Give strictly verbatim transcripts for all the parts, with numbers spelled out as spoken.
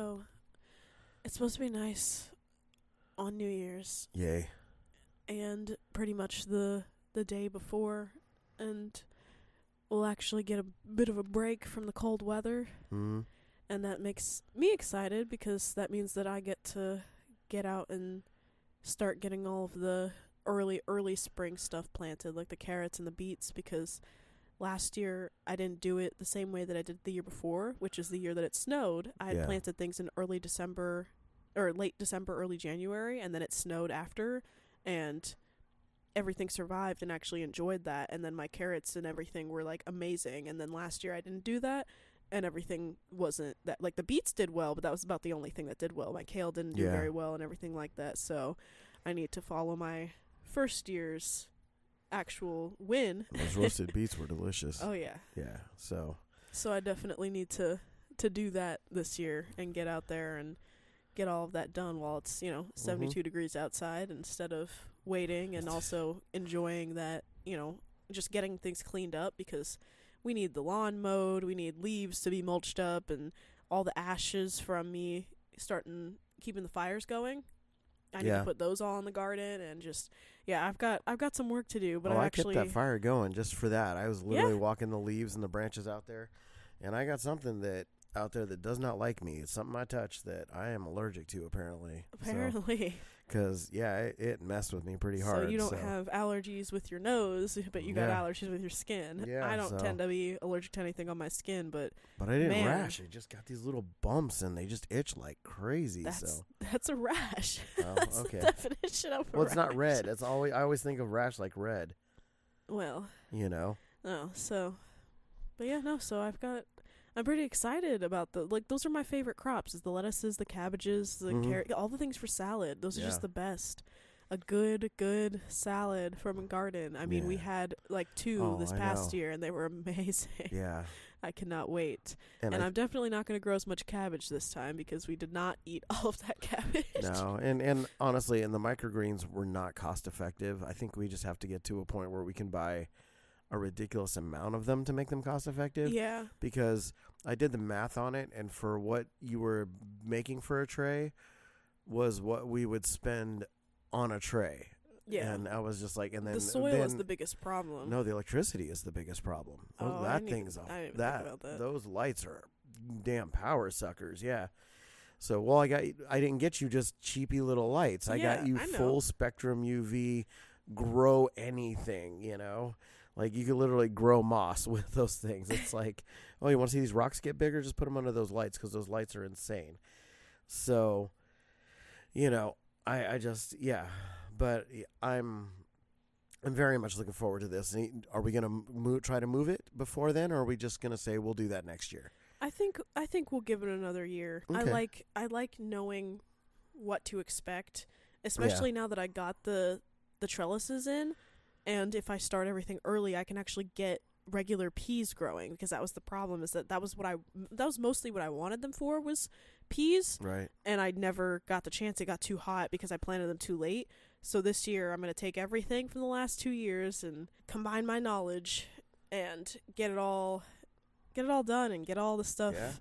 So, it's supposed to be nice on New Year's. Yay. And pretty much the the day before, and we'll actually get a bit of a break from the cold weather. Mm-hmm. And that makes me excited because that means that I get to get out and start getting all of the early, early spring stuff planted, like the carrots and the beets, because last year I didn't do it the same way that I did the year before, which is the year that it snowed. I had yeah. planted things in early December, or late December, early January, and then it snowed after, and everything survived and actually enjoyed that, and then my carrots and everything were, like, amazing, and then last year I didn't do that, and everything wasn't that, like, the beets did well, but that was about the only thing that did well. My kale didn't do yeah. very well and everything like that, so I need to follow my first year's actual win. Those roasted beets were delicious. Oh, yeah. Yeah, so. So I definitely need to, to do that this year and get out there and get all of that done while it's, you know, seventy-two mm-hmm. degrees outside, instead of waiting, and also enjoying that, you know, just getting things cleaned up, because we need the lawn mowed, we need leaves to be mulched up, and all the ashes from me starting, keeping the fires going. I yeah. need to put those all in the garden, and just, yeah, I've got I've got some work to do, but oh, I actually... I kept that fire going just for that. I was literally yeah. walking the leaves and the branches out there, and I got something that out there that does not like me. It's something I touch that I am allergic to, apparently. Apparently. Because, so, yeah, it, it messed with me pretty hard. So you don't so. have allergies with your nose, but you got yeah. allergies with your skin. Yeah, I don't so. tend to be allergic to anything on my skin, but But I didn't man, rash. I just got these little bumps, and they just itch like crazy. That's, so that's a rash. Oh, that's okay. That's the definition of a well, rash. Well, it's not red. It's always, I always think of rash like red. Well. You know? Oh, so. But, yeah, no, so I've got... I'm pretty excited about the, like, those are my favorite crops, is the lettuces, the cabbages, the mm-hmm. carrot, all the things for salad. Those yeah. are just the best. A good, good salad from a garden. I mean, yeah. we had, like, two oh, this I past know. year, and they were amazing. Yeah. I cannot wait. And, and I, I'm definitely not going to grow as much cabbage this time, because we did not eat all of that cabbage. No, and, and honestly, and the microgreens were not cost effective. I think we just have to get to a point where we can buy a ridiculous amount of them to make them cost effective. Yeah. Because I did the math on it, and for what you were making for a tray was what we would spend on a tray. Yeah. And I was just like, and then the soil then, is the biggest problem. No, the electricity is the biggest problem. Oh, oh that thing's off. I didn't that, think about that. Those lights are damn power suckers. Yeah. So, well, I got, I didn't get you just cheapy little lights. I yeah, got you I full spectrum U V, grow anything, you know? Like, you could literally grow moss with those things. It's like, oh, you want to see these rocks get bigger? Just put them under those lights, because those lights are insane. So, you know, I, I just, yeah. But I'm I'm very much looking forward to this. Are we going to mo- try to move it before then, or are we just going to say we'll do that next year? I think I think we'll give it another year. Okay. I like I like knowing what to expect, especially yeah. now that I got the the trellises in. And if I start everything early, I can actually get regular peas growing, because that was the problem, is that that was what I, that was mostly what I wanted them for, was peas. Right. And I never got the chance. It got too hot because I planted them too late. So this year I'm going to take everything from the last two years and combine my knowledge and get it all, get it all done and get all the stuff yeah.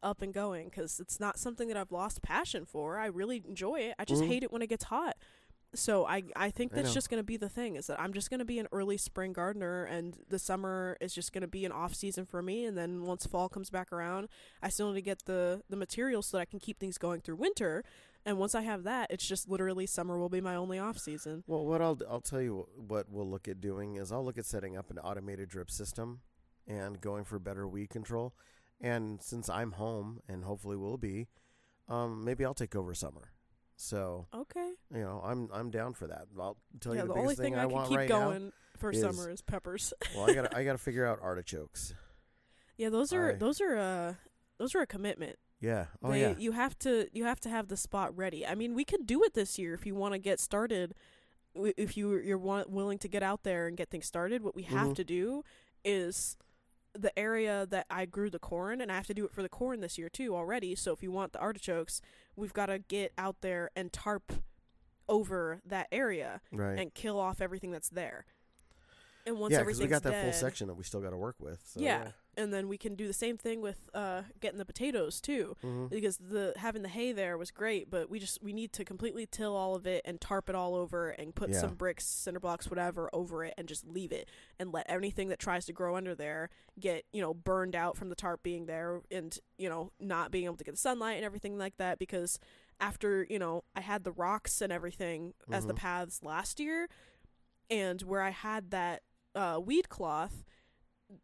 up and going, because it's not something that I've lost passion for. I really enjoy it. I just mm-hmm. hate it when it gets hot. So I I think that's I just going to be the thing, is that I'm just going to be an early spring gardener, and the summer is just going to be an off season for me. And then once fall comes back around, I still need to get the, the materials so that I can keep things going through winter. And once I have that, it's just literally summer will be my only off season. Well, what I'll I'll tell you what we'll look at doing is I'll look at setting up an automated drip system and going for better weed control. And since I'm home, and hopefully will be, um, maybe I'll take over summer. So, okay, you know, I'm I'm down for that. I'll tell yeah, you the, the only thing, thing I, I want right now. I can keep going for is, summer is peppers. Well, I got I got to figure out artichokes. Yeah, those are I, those are uh those are a commitment. Yeah. Oh they, yeah. You have to you have to have the spot ready. I mean, we could do it this year if you want to get started. If you you're want, willing to get out there and get things started, what we have mm-hmm. to do is the area that I grew the corn, and I have to do it for the corn this year too already. So if you want the artichokes, we've got to get out there and tarp over that area right. and kill off everything that's there. And once yeah, everything's dead, we got that dead, full section that we still got to work with. So yeah, yeah, and then we can do the same thing with uh, getting the potatoes too, mm-hmm. because the having the hay there was great, but we just we need to completely till all of it and tarp it all over and put yeah. some bricks, cinder blocks, whatever over it, and just leave it and let anything that tries to grow under there get, you know, burned out from the tarp being there and, you know, not being able to get the sunlight and everything like that. Because after, you know, I had the rocks and everything mm-hmm. as the paths last year, and where I had that uh, weed cloth,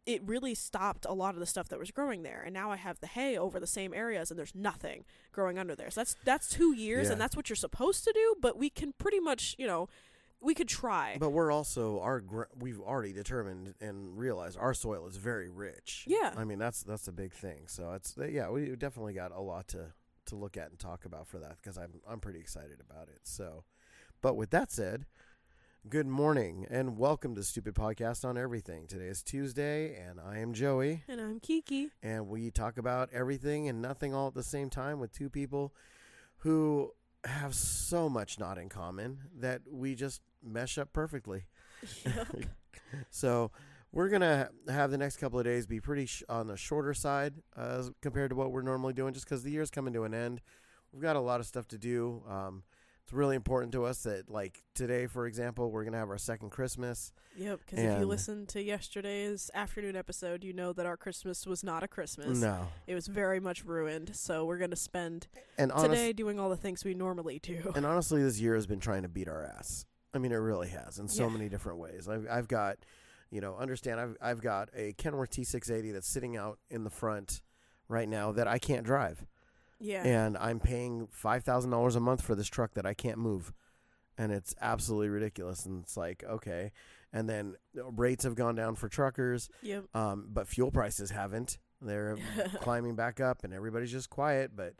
it really stopped a lot of the stuff that was growing there. And now I have the hay over the same areas and there's nothing growing under there. So that's that's two years yeah. and that's what you're supposed to do. But we can pretty much, you know, we could try. But we're also our gr- we've already determined and realized our soil is very rich. Yeah. I mean, that's that's a big thing. So it's yeah, we definitely got a lot to, to look at and talk about for that, because I'm I'm pretty excited about it. So, but with that said, good morning and welcome to Stupid Podcast on Everything. Today is Tuesday and I am Joey. And I'm Kiki. And we talk about everything and nothing all at the same time with two people who have so much not in common that we just mesh up perfectly. Yep. So we're going to have the next couple of days be pretty sh- on the shorter side uh, compared to what we're normally doing, just because the year's coming to an end. We've got a lot of stuff to do. Um It's really important to us that, like, today, for example, we're going to have our second Christmas. Yep, because if you listened to yesterday's afternoon episode, you know that our Christmas was not a Christmas. No. It was very much ruined, so we're going to spend and honest- today doing all the things we normally do. And honestly, this year has been trying to beat our ass. I mean, it really has, in so yeah. many different ways. I've, I've got, you know, understand, I've, I've got a Kenworth T six eighty that's sitting out in the front right now that I can't drive. Yeah. And I'm paying five thousand dollars a month for this truck that I can't move. And it's absolutely ridiculous. And it's like, okay. And then rates have gone down for truckers. Yep. Um, but fuel prices haven't. They're climbing back up and everybody's just quiet. But,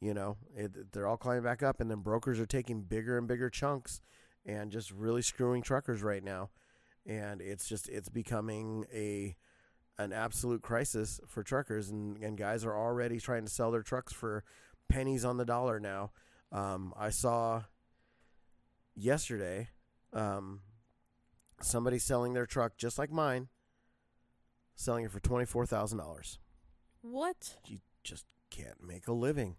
you know, it, they're all climbing back up. And then brokers are taking bigger and bigger chunks and just really screwing truckers right now. And it's just, it's becoming a... an absolute crisis for truckers, and, and guys are already trying to sell their trucks for pennies on the dollar now. Um, I saw yesterday um, somebody selling their truck just like mine, selling it for twenty-four thousand dollars. What? You just can't make a living.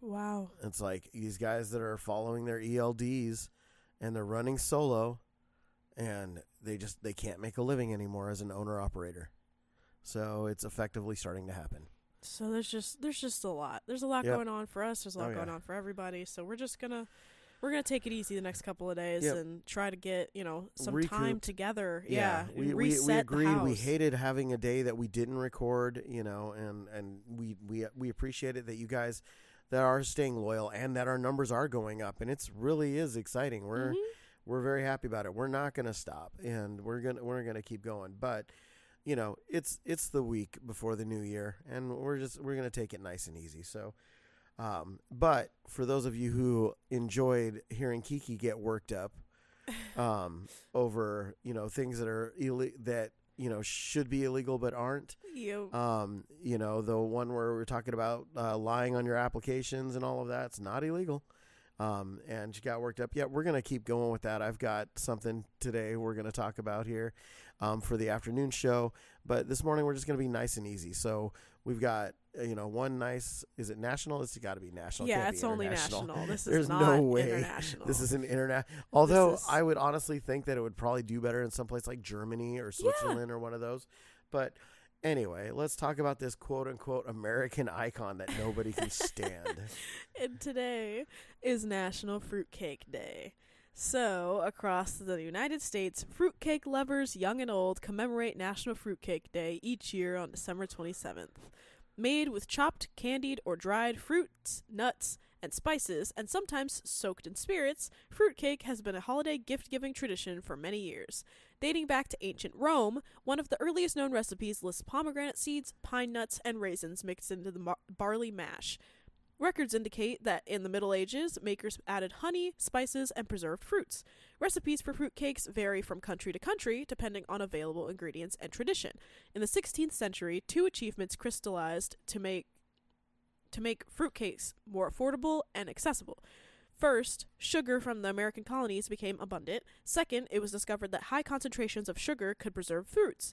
Wow. It's like these guys that are following their E L Ds and they're running solo, and they just they can't make a living anymore as an owner operator. So it's effectively starting to happen. So there's just there's just a lot. There's a lot yep. going on for us. There's a lot oh, going yeah. on for everybody. So we're just gonna we're gonna take it easy the next couple of days yep. and try to get, you know, some Recoup. time together. Yeah. yeah. We, we we agreed we hated having a day that we didn't record, you know, and, and we, we we appreciate it that you guys that are staying loyal and that our numbers are going up, and it's really is exciting. We're mm-hmm. We're very happy about it. We're not going to stop, and we're going to we're going to keep going. But, you know, it's it's the week before the new year, and we're just we're going to take it nice and easy. So, um, but for those of you who enjoyed hearing Kiki get worked up um, over, you know, things that are Ill- that you know should be illegal but aren't, yep. um, you know, the one where we were talking about uh, lying on your applications and all of that, it's not illegal. Um, and she got worked up. Yeah, we're going to keep going with that. I've got something today we're going to talk about here um, for the afternoon show. But this morning we're just going to be nice and easy. So we've got, you know, one nice, is it national? It's got to be national. Yeah, it's only national. This is There's not no way. International. This is an international. Although is- I would honestly think that it would probably do better in some place like Germany or Switzerland yeah. or one of those. But anyway, let's talk about this quote-unquote American icon that nobody can stand. And today is National Fruitcake Day. So, across the United States, fruitcake lovers, young and old, commemorate National Fruitcake Day each year on December twenty-seventh. Made with chopped, candied, or dried fruits, nuts, and spices, and sometimes soaked in spirits, fruitcake has been a holiday gift-giving tradition for many years. Dating back to ancient Rome, one of the earliest known recipes lists pomegranate seeds, pine nuts, and raisins mixed into the mar- barley mash. Records indicate that in the Middle Ages, makers added honey, spices, and preserved fruits. Recipes for fruitcakes vary from country to country, depending on available ingredients and tradition. In the sixteenth century, two achievements crystallized to make, to make fruitcakes more affordable and accessible. First, sugar from the American colonies became abundant. Second, it was discovered that high concentrations of sugar could preserve fruits.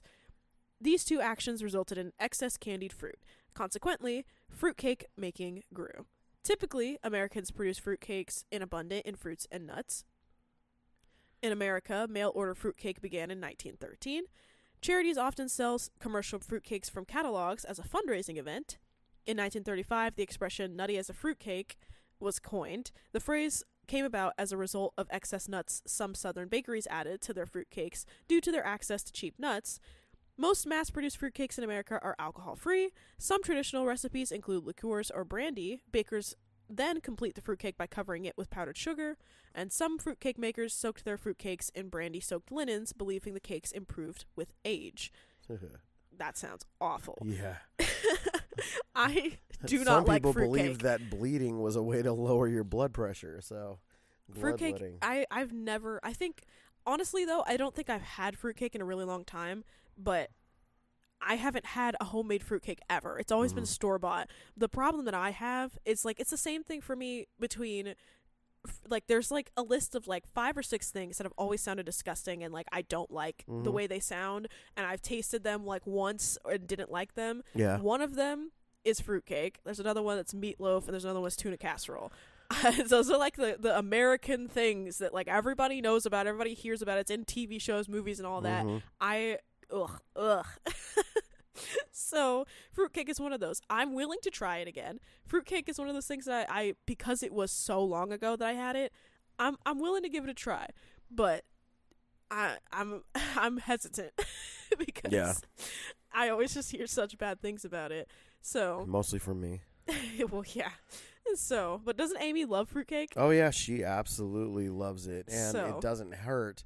These two actions resulted in excess candied fruit. Consequently, fruitcake making grew. Typically, Americans produce fruitcakes in abundance in fruits and nuts. In America, mail-order fruitcake began in nineteen thirteen. Charities often sell commercial fruitcakes from catalogs as a fundraising event. In nineteen thirty-five, the expression nutty as a fruitcake was coined. The phrase came about as a result of excess nuts some southern bakeries added to their fruitcakes due to their access to cheap nuts. Most mass-produced fruitcakes in America are alcohol-free. Some traditional recipes include liqueurs or brandy. Bakers then complete the fruitcake by covering it with powdered sugar, and some fruitcake makers soaked their fruitcakes in brandy-soaked linens, believing the cakes improved with age. That sounds awful. Yeah. I do some not like fruitcake. Some people believe that bleeding was a way to lower your blood pressure, so fruitcake, I, I've never, I think, honestly though, I don't think I've had fruitcake in a really long time, but I haven't had a homemade fruitcake ever. It's always mm. been store-bought. The problem that I have is, like, it's the same thing for me between, f- like, there's, like, a list of, like, five or six things that have always sounded disgusting and, like, I don't like mm. the way they sound, and I've tasted them, like, once and didn't like them. Yeah. One of them is fruitcake. There's another one that's meatloaf, and there's another one that's tuna casserole. Those are, like, the, the American things that, like, everybody knows about, everybody hears about. It's in T V shows, movies, and all that. Mm-hmm. I... Ugh, ugh. So, fruitcake is one of those. I'm willing to try it again. Fruitcake is one of those things that I, I, because it was so long ago that I had it, I'm I'm willing to give it a try. But I I'm I'm hesitant because yeah. I always just hear such bad things about it. So mostly from me. Well, yeah. So, but doesn't Amy love fruitcake? Oh yeah, she absolutely loves it, and so. It doesn't hurt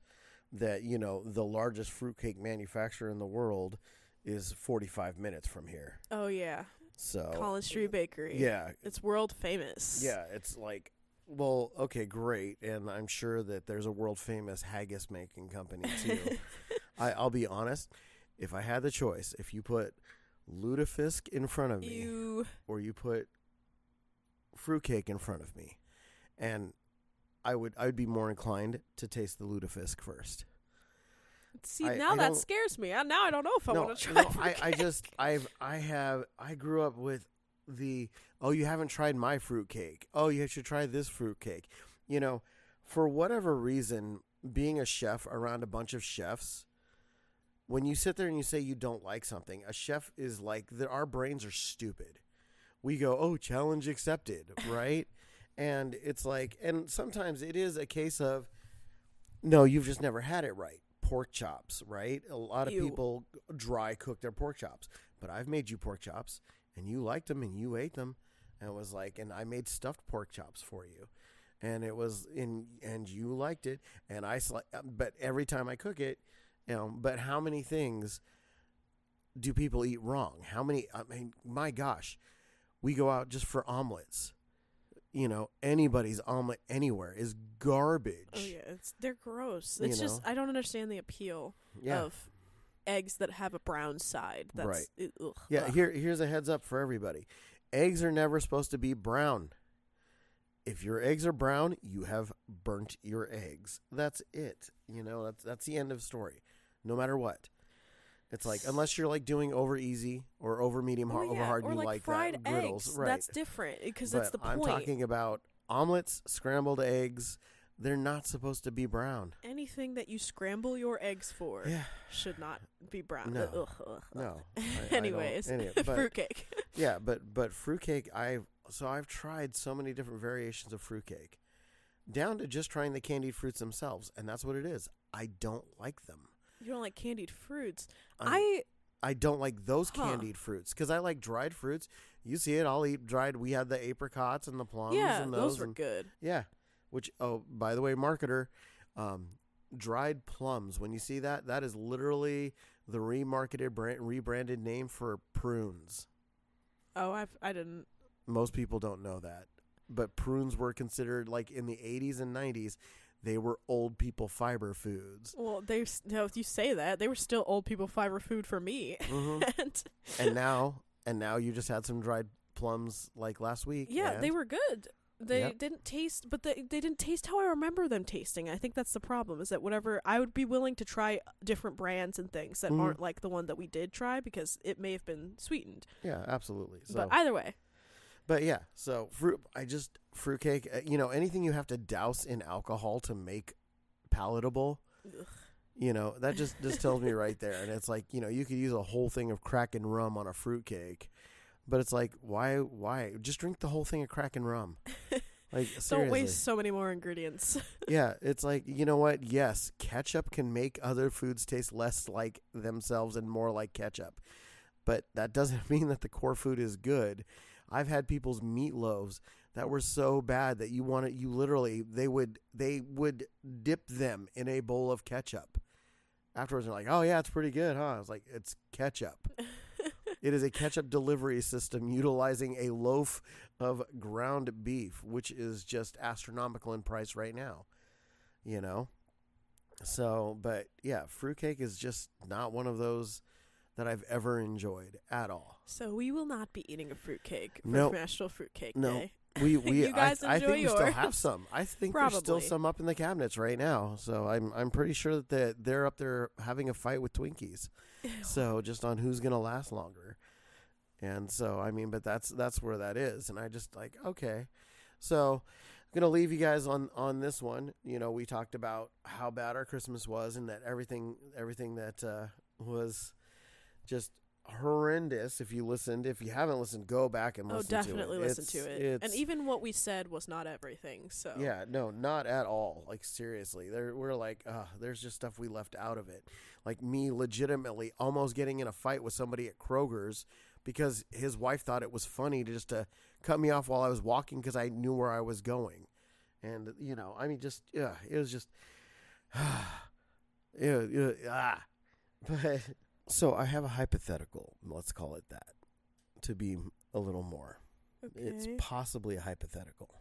that, you know, the largest fruitcake manufacturer in the world is forty-five minutes from here. Oh, yeah. So Collins Street Bakery. Yeah. It's world famous. Yeah. It's like, well, okay, great. And I'm sure that there's a world famous haggis making company, too. I, I'll be honest. If I had the choice, if you put lutefisk in front of me Ew. or you put fruitcake in front of me, and I would I would be more inclined to taste the lutefisk first. See, I, now I that scares me. I, now I don't know if I no, want to try no, fruitcake. I, I just I've I have I grew up with the oh you haven't tried my fruitcake. Oh, you should try this fruitcake. You know, for whatever reason, being a chef around a bunch of chefs, when you sit there and you say you don't like something, a chef is like that. Our brains are stupid. We go, oh, challenge accepted, right? And it's like, and sometimes it is a case of, no, you've just never had it right. Pork chops, right? A lot of Ew. people dry cook their pork chops. But I've made you pork chops, and you liked them, and you ate them. And it was like, and I made stuffed pork chops for you. And it was in, and you liked it. And I, sli- but every time I cook it, you know, but how many things do people eat wrong? How many, I mean, my gosh, we go out just for omelets. You know, anybody's omelet anywhere is garbage. Oh, yeah. It's, they're gross. It's you just, know? I don't understand the appeal yeah. of eggs that have a brown side. That's, right. It, ugh, yeah, ugh. Here, here's a heads up for everybody. Eggs are never supposed to be brown. If your eggs are brown, you have burnt your eggs. That's it. You know, that's, that's the end of story, no matter what. It's like, unless you're, like, doing over easy or over medium, hard, oh, yeah. over hard, or you like, like fried that. Griddles, eggs. Right. That's different because that's the I'm point. I'm talking about omelets, scrambled eggs. They're not supposed to be brown. Anything that you scramble your eggs for yeah. should not be brown. No. Ugh, ugh, no. I, Anyways, I anyway, but, fruitcake. Yeah, but, but fruitcake, I've, so I've tried so many different variations of fruitcake, down to just trying the candied fruits themselves, and that's what it is. I don't like them. You don't like candied fruits. Um, I I don't like those huh. candied fruits because I like dried fruits. You see it. I'll eat dried. We had the apricots and the plums. Yeah, and those, those were and, good. Yeah. Which, oh, by the way, marketer, um, dried plums. When you see that, that is literally the remarketed, brand, rebranded name for prunes. Oh, I've, I didn't. Most people don't know that. But prunes were considered, like, in the eighties and nineties. They were old people fiber foods. Well, they no, if you say that, they were still old people fiber food for me. Mm-hmm. and, and now, and now you just had some dried plums like last week. Yeah, they were good. They yep. didn't taste, but they, they didn't taste how I remember them tasting. I think that's the problem, is that whatever, I would be willing to try different brands and things that mm. aren't like the one that we did try, because it may have been sweetened. Yeah, absolutely. So, but either way. But yeah, so fruit, I just, fruitcake, you know, anything you have to douse in alcohol to make palatable, Ugh. you know, that just, just tells me right there. And it's like, you know, you could use a whole thing of crack and rum on a fruitcake. But it's like, why, why? Just drink the whole thing of crack and rum. Like, seriously. Don't waste so many more ingredients. Yeah, it's like, you know what? Yes, ketchup can make other foods taste less like themselves and more like ketchup. But that doesn't mean that the core food is good. I've had people's meatloaves that were so bad that you want to, you literally, they would, they would dip them in a bowl of ketchup. Afterwards, they're like, oh, yeah, it's pretty good, huh? I was like, it's ketchup. It is a ketchup delivery system utilizing a loaf of ground beef, which is just astronomical in price right now, you know? So, but yeah, fruitcake is just not one of those that I've ever enjoyed at all. So we will not be eating a fruitcake for nope. National Fruitcake nope. Day. We, we, you guys I, enjoy I think yours. We still have some. I think Probably. There's still some up in the cabinets right now. So I'm I'm pretty sure that the, they're up there having a fight with Twinkies. Ew. So just on who's going to last longer. And so, I mean, but that's that's where that is. And I just like, okay. So I'm going to leave you guys on, on this one. You know, we talked about how bad our Christmas was and that everything, everything that uh, was just horrendous. If you listened, if you haven't listened, go back and listen oh, definitely to it. Listen it's, to it. And even what we said was not everything. So yeah, no, not at all. Like seriously, there we're like, uh, there's just stuff we left out of it. Like me, legitimately, almost getting in a fight with somebody at Kroger's because his wife thought it was funny to just to cut me off while I was walking because I knew where I was going, and you know, I mean, just yeah, it was just, yeah, ah, but. So I have a hypothetical, let's call it that, to be a little more. Okay. It's possibly a hypothetical.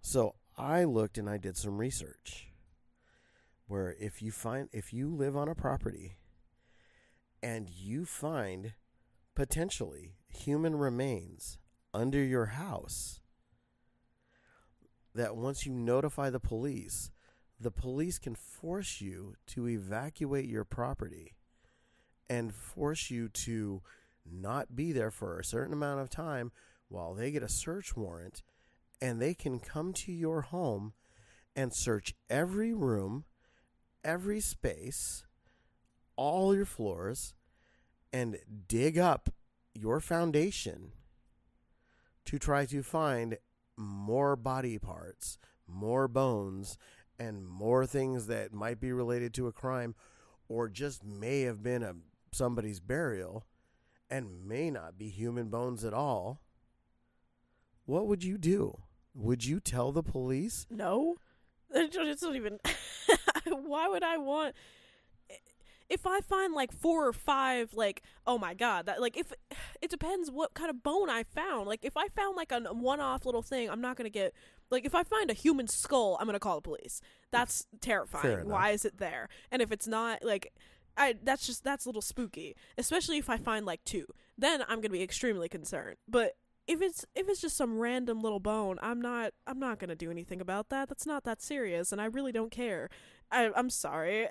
So I looked and I did some research where if you find if you live on a property and you find potentially human remains under your house, that once you notify the police, the police can force you to evacuate your property and force you to not be there for a certain amount of time while they get a search warrant, and they can come to your home and search every room, every space, all your floors, and dig up your foundation to try to find more body parts, more bones, and more things that might be related to a crime or just may have been a somebody's burial and may not be human bones at all. What would you do? Would you tell the police? No. It's not even why would I want if I find like four or five like oh my god that like if it depends what kind of bone I found. Like if I found like a one-off little thing, I'm not going to get like if I find a human skull, I'm going to call the police. That's terrifying. Why is it there? And if it's not like I, that's just that's a little spooky, especially if I find like two, then I'm gonna be extremely concerned. But if it's if it's just some random little bone, I'm not I'm not gonna do anything about that. That's not that serious, and I really don't care. I, I'm sorry.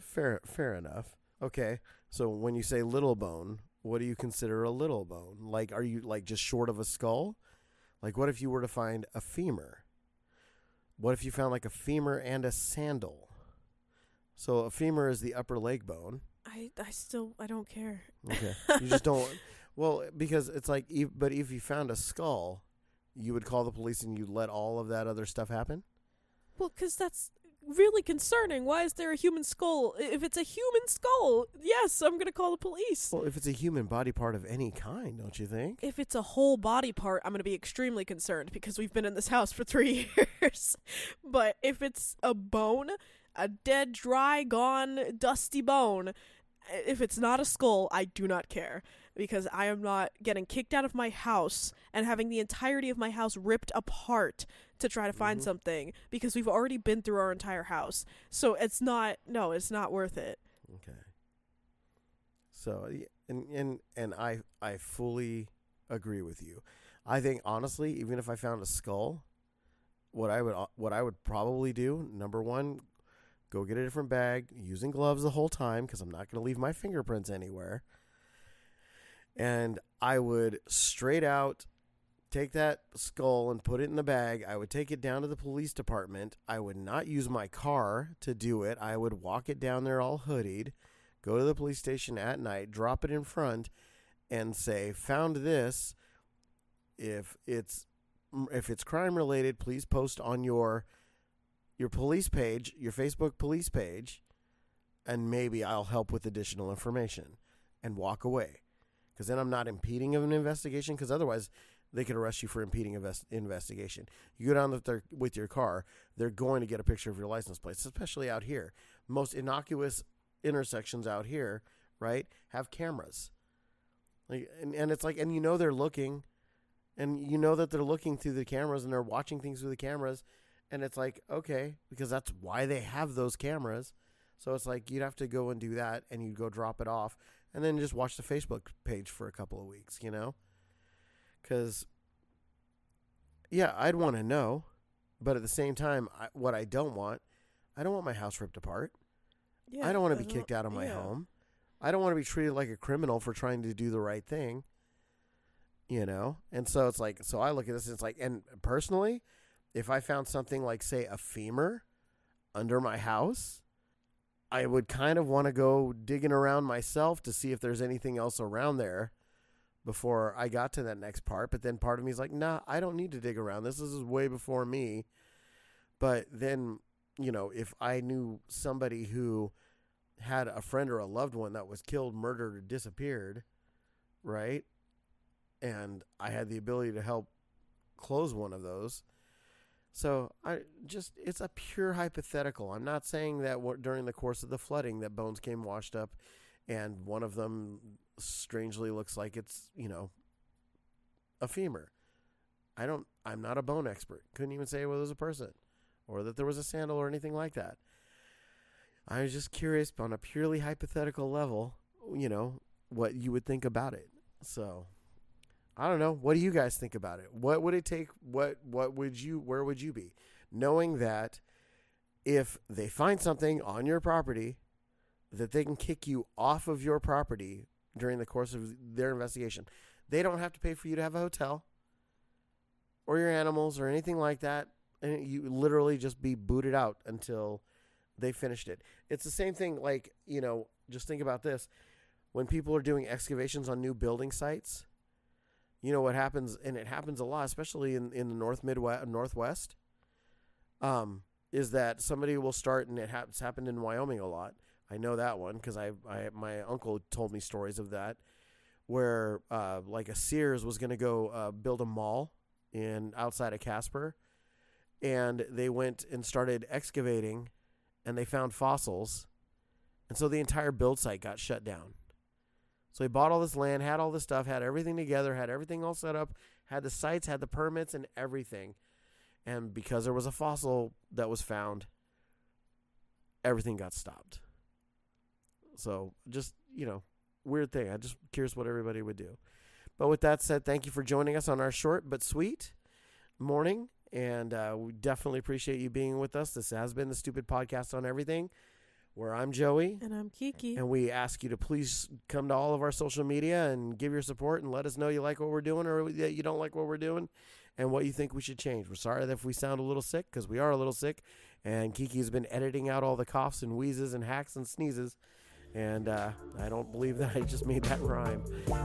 fair fair enough. Okay, so when you say little bone, what do you consider a little bone? Like, are you like just short of a skull? Like, what if you were to find a femur? What if you found like a femur and a sandal? So a femur is the upper leg bone. I, I still, I don't care. Okay. You just don't, well, because it's like, if, but if you found a skull, you would call the police and you'd let all of that other stuff happen? Well, because that's really concerning. Why is there a human skull? If it's a human skull, yes, I'm going to call the police. Well, if it's a human body part of any kind, don't you think? If it's a whole body part, I'm going to be extremely concerned because we've been in this house for three years. But if it's a bone, a dead, dry, gone, dusty bone, if it's not a skull, I do not care, because I am not getting kicked out of my house and having the entirety of my house ripped apart to try to find mm-hmm. something, because we've already been through our entire house. So it's not, no, it's not worth it. Okay. So, and and, and I, I fully agree with you. I think, honestly, even if I found a skull, what I would what I would probably do, number one, go get a different bag, using gloves the whole time, because I'm not going to leave my fingerprints anywhere. And I would straight out take that skull and put it in the bag. I would take it down to the police department. I would not use my car to do it. I would walk it down there all hoodied, go to the police station at night, drop it in front, and say, found this. If it's if it's crime related, please post on your your police page, your Facebook police page, and maybe I'll help with additional information, and walk away. Because then I'm not impeding of an investigation, because otherwise they could arrest you for impeding invest- investigation. You go down with, their, with your car, they're going to get a picture of your license plates, especially out here. Most innocuous intersections out here, right, have cameras. Like, and, and it's like, and you know they're looking, and you know that they're looking through the cameras, and they're watching things through the cameras, and it's like, okay, because that's why they have those cameras. So it's like you'd have to go and do that, and you'd go drop it off. And then just watch the Facebook page for a couple of weeks, you know? Because, yeah, I'd want to know. But at the same time, I, what I don't want, I don't want my house ripped apart. Yeah, I don't want to be kicked out of my yeah. home. I don't want to be treated like a criminal for trying to do the right thing, you know? And so it's like, so I look at this and it's like, and personally, if I found something like, say, a femur under my house, I would kind of want to go digging around myself to see if there's anything else around there before I got to that next part. But then part of me is like, nah, I don't need to dig around. This is way before me. But then, you know, if I knew somebody who had a friend or a loved one that was killed, murdered, or disappeared, right? And I had the ability to help close one of those. So I just, it's a pure hypothetical. I'm not saying that w- during the course of the flooding that bones came washed up and one of them strangely looks like it's, you know, a femur. I don't, I'm not a bone expert. Couldn't even say whether it was a person or that there was a sandal or anything like that. I was just curious on a purely hypothetical level, you know, what you would think about it. So I don't know. What do you guys think about it? What would it take? What what would you, where would you be? Knowing that if they find something on your property, that they can kick you off of your property during the course of their investigation. They don't have to pay for you to have a hotel or your animals or anything like that. And you literally just be booted out until they finished it. It's the same thing. Like, you know, just think about this. When people are doing excavations on new building sites, you know what happens, and it happens a lot, especially in, in the North Midwest, Northwest, um, is that somebody will start, and it ha- it's happened in Wyoming a lot. I know that one because I, I my uncle told me stories of that, where uh, like a Sears was going to go uh, build a mall in outside of Casper, and they went and started excavating, and they found fossils, and so the entire build site got shut down. So he bought all this land, had all this stuff, had everything together, had everything all set up, had the sites, had the permits and everything. And because there was a fossil that was found, everything got stopped. So just, you know, weird thing. I'm just curious what everybody would do. But with that said, thank you for joining us on our short but sweet morning. And uh, we definitely appreciate you being with us. This has been the Stupid Podcast on Everything, where I'm Joey. And I'm Kiki. And we ask you to please come to all of our social media and give your support and let us know you like what we're doing or that you don't like what we're doing and what you think we should change. We're sorry that if we sound a little sick, because we are a little sick. And Kiki's been editing out all the coughs and wheezes and hacks and sneezes. And uh, I don't believe that I just made that rhyme.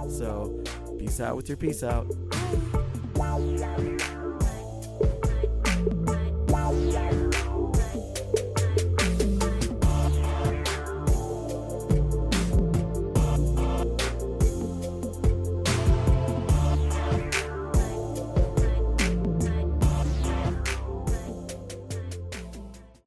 So peace out with your peace out.